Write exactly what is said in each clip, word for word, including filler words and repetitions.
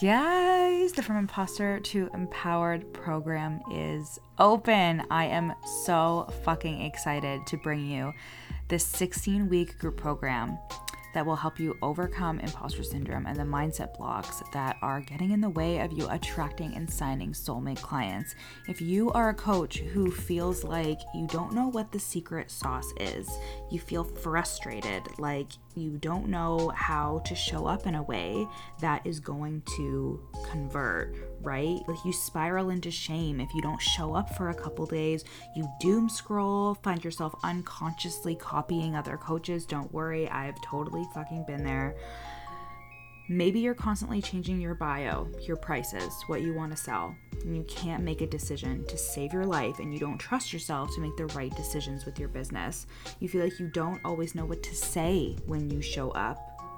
Guys, the From Imposter to Empowered program is open. I am so fucking excited to bring you this sixteen-week group program that will help you overcome imposter syndrome and the mindset blocks that are getting in the way of you attracting and signing soulmate clients. If you are a coach who feels like you don't know what the secret sauce is, you feel frustrated, like you don't know how to show up in a way that is going to convert, right? Like you spiral into shame if you don't show up for a couple days, you doom scroll, find yourself unconsciously copying other coaches. Don't worry, I've totally fucking been there. Maybe you're constantly changing your bio, your prices, what you want to sell, and you can't make a decision to save your life, and you don't trust yourself to make the right decisions with your business. You feel like you don't always know what to say when you show up.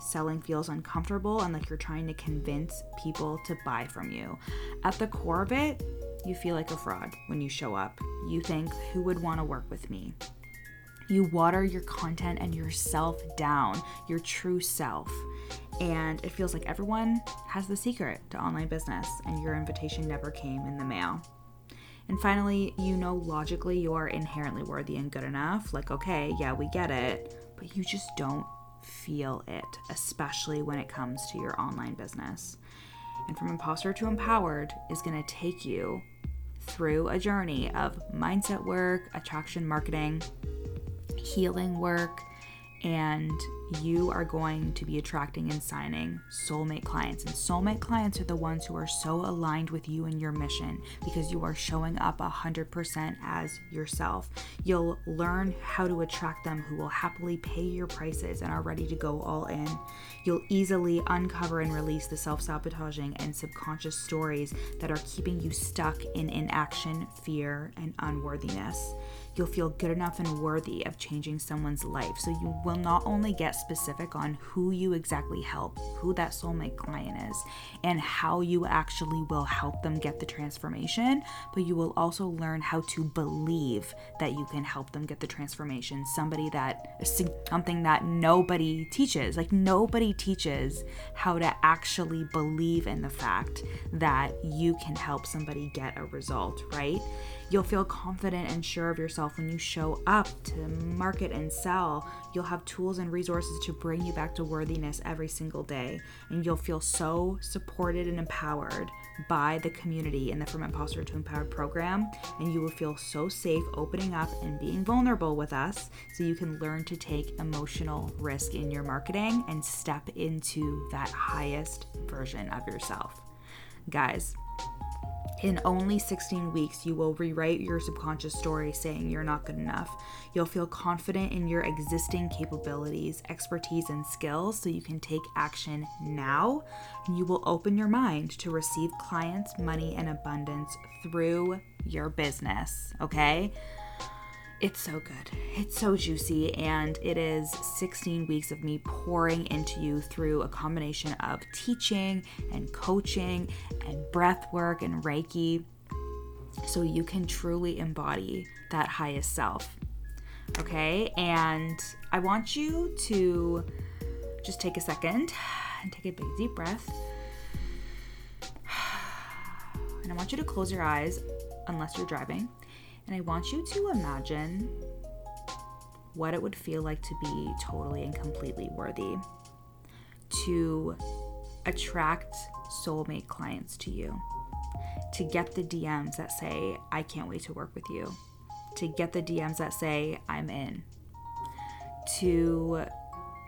Selling feels uncomfortable and like you're trying to convince people to buy from you. At the core of it, you feel like a fraud when you show up. You think, who would want to work with me? You water your content and yourself down, your true self. And it feels like everyone has the secret to online business and your invitation never came in the mail. And finally, you know logically you are inherently worthy and good enough. Like, okay, yeah, we get it, but you just don't feel it, especially when it comes to your online business. And From Imposter to Empowered is going to take you through a journey of mindset work, attraction marketing, healing work, and you are going to be attracting and signing soulmate clients. And soulmate clients are the ones who are so aligned with you and your mission because you are showing up one hundred percent as yourself. You'll learn how to attract them who will happily pay your prices and are ready to go all in. You'll easily uncover and release the self-sabotaging and subconscious stories that are keeping you stuck in inaction, fear, and unworthiness. You'll feel good enough and worthy of changing someone's life. So you will not only get specific on who you exactly help, who that soulmate client is, and how you actually will help them get the transformation, but you will also learn how to believe that you can help them get the transformation. Somebody that, something that nobody teaches, like nobody teaches how to actually believe in the fact that you can help somebody get a result, right? You'll feel confident and sure of yourself when you show up to market and sell. You'll have tools and resources to bring you back to worthiness every single day. And you'll feel so supported and empowered by the community in the From Imposter to Empowered program. And you will feel so safe opening up and being vulnerable with us so you can learn to take emotional risk in your marketing and step into that highest version of yourself. Guys, in only sixteen weeks, you will rewrite your subconscious story saying you're not good enough. You'll feel confident in your existing capabilities, expertise, and skills so you can take action now. And you will open your mind to receive clients, money, and abundance through your business, okay? It's so good. It's so juicy. And it is sixteen weeks of me pouring into you through a combination of teaching and coaching and breath work and Reiki so you can truly embody that highest self. Okay. And I want you to just take a second and take a big deep breath. And I want you to close your eyes unless you're driving. And I want you to imagine what it would feel like to be totally and completely worthy, to attract soulmate clients to you, to get the D Ms that say, I can't wait to work with you, to get the D Ms that say, I'm in, to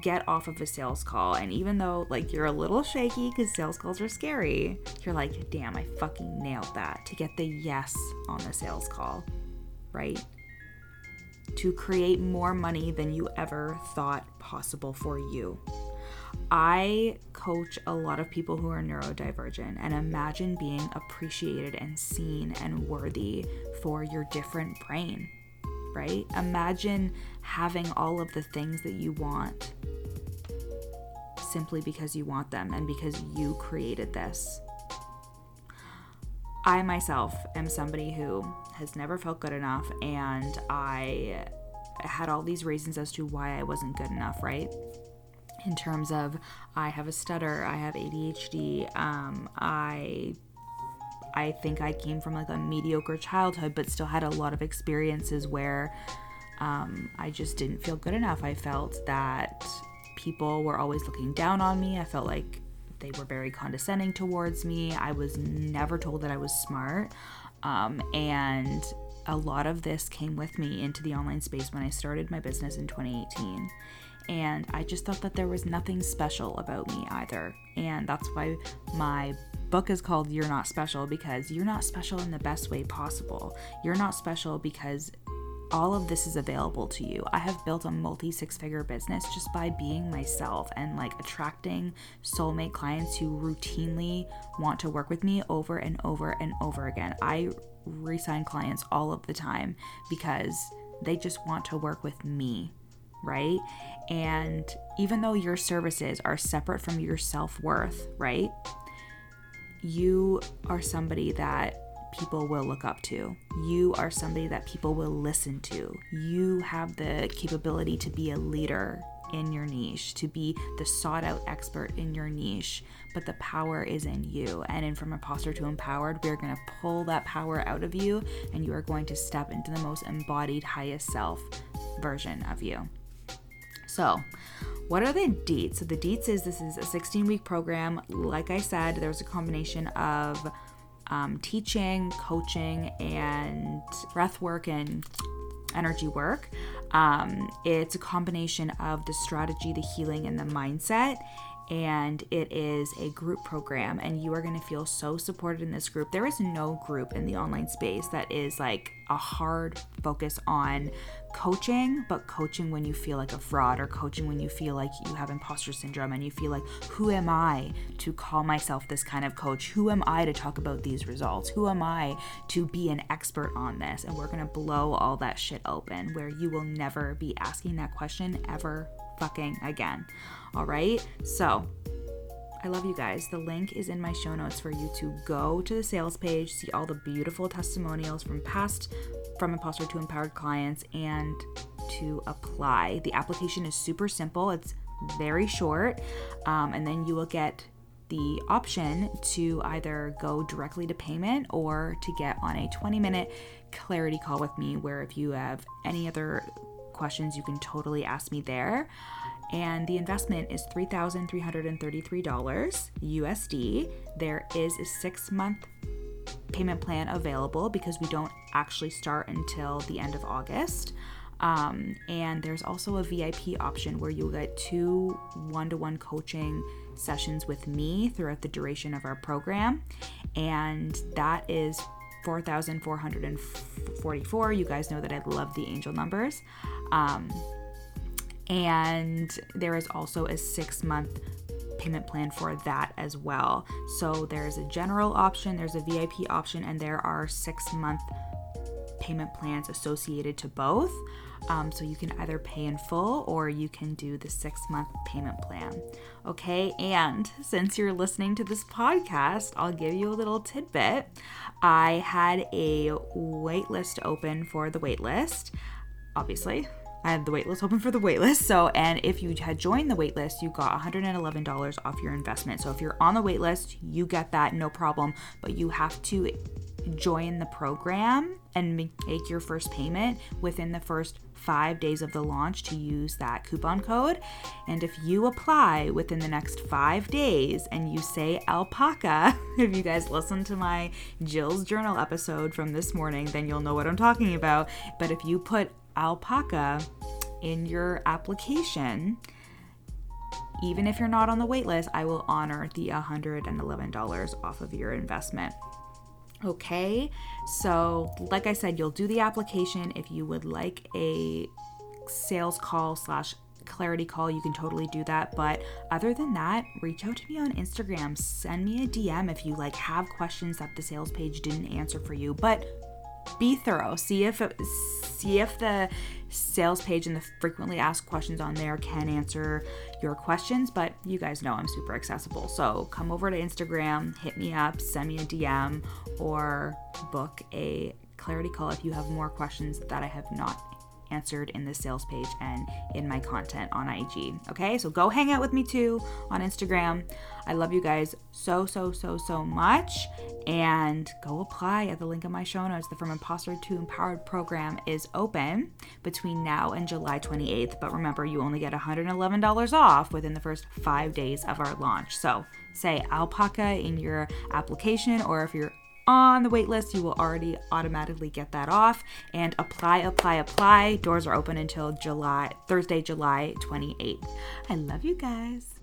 get off of a sales call. And even though like you're a little shaky because sales calls are scary, you're like, damn, I fucking nailed that. To get the yes on the sales call, right? To create more money than you ever thought possible for you. I coach a lot of people who are neurodivergent, and imagine being appreciated and seen and worthy for your different brain, right? Imagine having all of the things that you want simply because you want them and because you created this. I myself am somebody who has never felt good enough, and I had all these reasons as to why I wasn't good enough, right? in terms of I have a stutter, I have A D H D, um, I... I think I came from like a mediocre childhood, but still had a lot of experiences where um, I just didn't feel good enough. I felt that people were always looking down on me. I felt like they were very condescending towards me. I was never told that I was smart. Um, and a lot of this came with me into the online space when I started my business in twenty eighteen. And I just thought that there was nothing special about me either. And that's why my book is called You're Not Special, because you're not special in the best way possible. You're not special because all of this is available to you. I have built a multi six figure business just by being myself and like attracting soulmate clients who routinely want to work with me over and over and over again. I re-sign clients all of the time because they just want to work with me, right? And even though your services are separate from your self-worth, right? You are somebody that people will look up to. You are somebody that people will listen to. You have the capability to be a leader in your niche, to be the sought out expert in your niche, but the power is in you. And in From Imposter to Empowered, we're going to pull that power out of you, and you are going to step into the most embodied, highest self version of you. So what are the dates? So the dates is this is a sixteen-week program. Like I said, there's a combination of um, teaching, coaching, and breath work and energy work. Um, it's a combination of the strategy, the healing, and the mindset. And it is a group program, and you are going to feel so supported in this group. There is no group in the online space that is like a hard focus on coaching, but coaching when you feel like a fraud, or coaching when you feel like you have imposter syndrome and you feel like, who am I to call myself this kind of coach? Who am I to talk about these results? Who am I to be an expert on this? And we're going to blow all that shit open, where you will never be asking that question ever fucking again. All right. So I love you guys. The link is in my show notes for you to go to the sales page, see all the beautiful testimonials from past From Imposter to Empowered clients, and to apply. The application is super simple. It's very short. Um, and then you will get the option to either go directly to payment or to get on a twenty minute clarity call with me, where if you have any other questions, you can totally ask me there. And the investment is three thousand three hundred thirty-three dollars U S D. There is a six month payment plan available, because we don't actually start until the end of August. Um, and there's also a V I P option where you'll get two one-to-one coaching sessions with me throughout the duration of our program. And that is four thousand four hundred forty-four. You guys know that I love the angel numbers. Um, and there is also a six month payment plan for that as well. So there's a general option, there's a V I P option, and there are six month payment plans associated to both. Um, so you can either pay in full, or you can do the six month payment plan. Okay. And since you're listening to this podcast, I'll give you a little tidbit. I had a waitlist open for the waitlist. Obviously, I had the waitlist open for the waitlist. So, and if you had joined the waitlist, you got one hundred eleven dollars off your investment. So if you're on the waitlist, you get that, no problem, but you have to join the program and make your first payment within the first five days of the launch to use that coupon code. And if you apply within the next five days and you say alpaca, if you guys listen to my Jill's Journal episode from this morning, then you'll know what I'm talking about. But if you put alpaca in your application, even if you're not on the wait list, I will honor the one hundred eleven dollars off of your investment. Okay, so like I said, you'll do the application. If you would like a sales call slash clarity call, you can totally do that. But other than that, reach out to me on Instagram, send me a D M if you like have questions that the sales page didn't answer for you. But be thorough. See if it, see if the sales page and the frequently asked questions on there can answer your questions. But you guys know I'm super accessible. So come over to Instagram, hit me up, send me a D M, or book a clarity call if you have more questions that I have not answered in this sales page and in my content on I G. Okay, so go hang out with me too on Instagram. I love you guys so, so, so, so much. And go apply at the link in my show notes. The From Imposter to Empowered program is open between now and July twenty-eighth. But remember, you only get one hundred eleven dollars off within the first five days of our launch. So say alpaca in your application, or if you're on the wait list, you will already automatically get that off. And apply, apply, apply. Doors are open until July, Thursday, July twenty-eighth. I love you guys.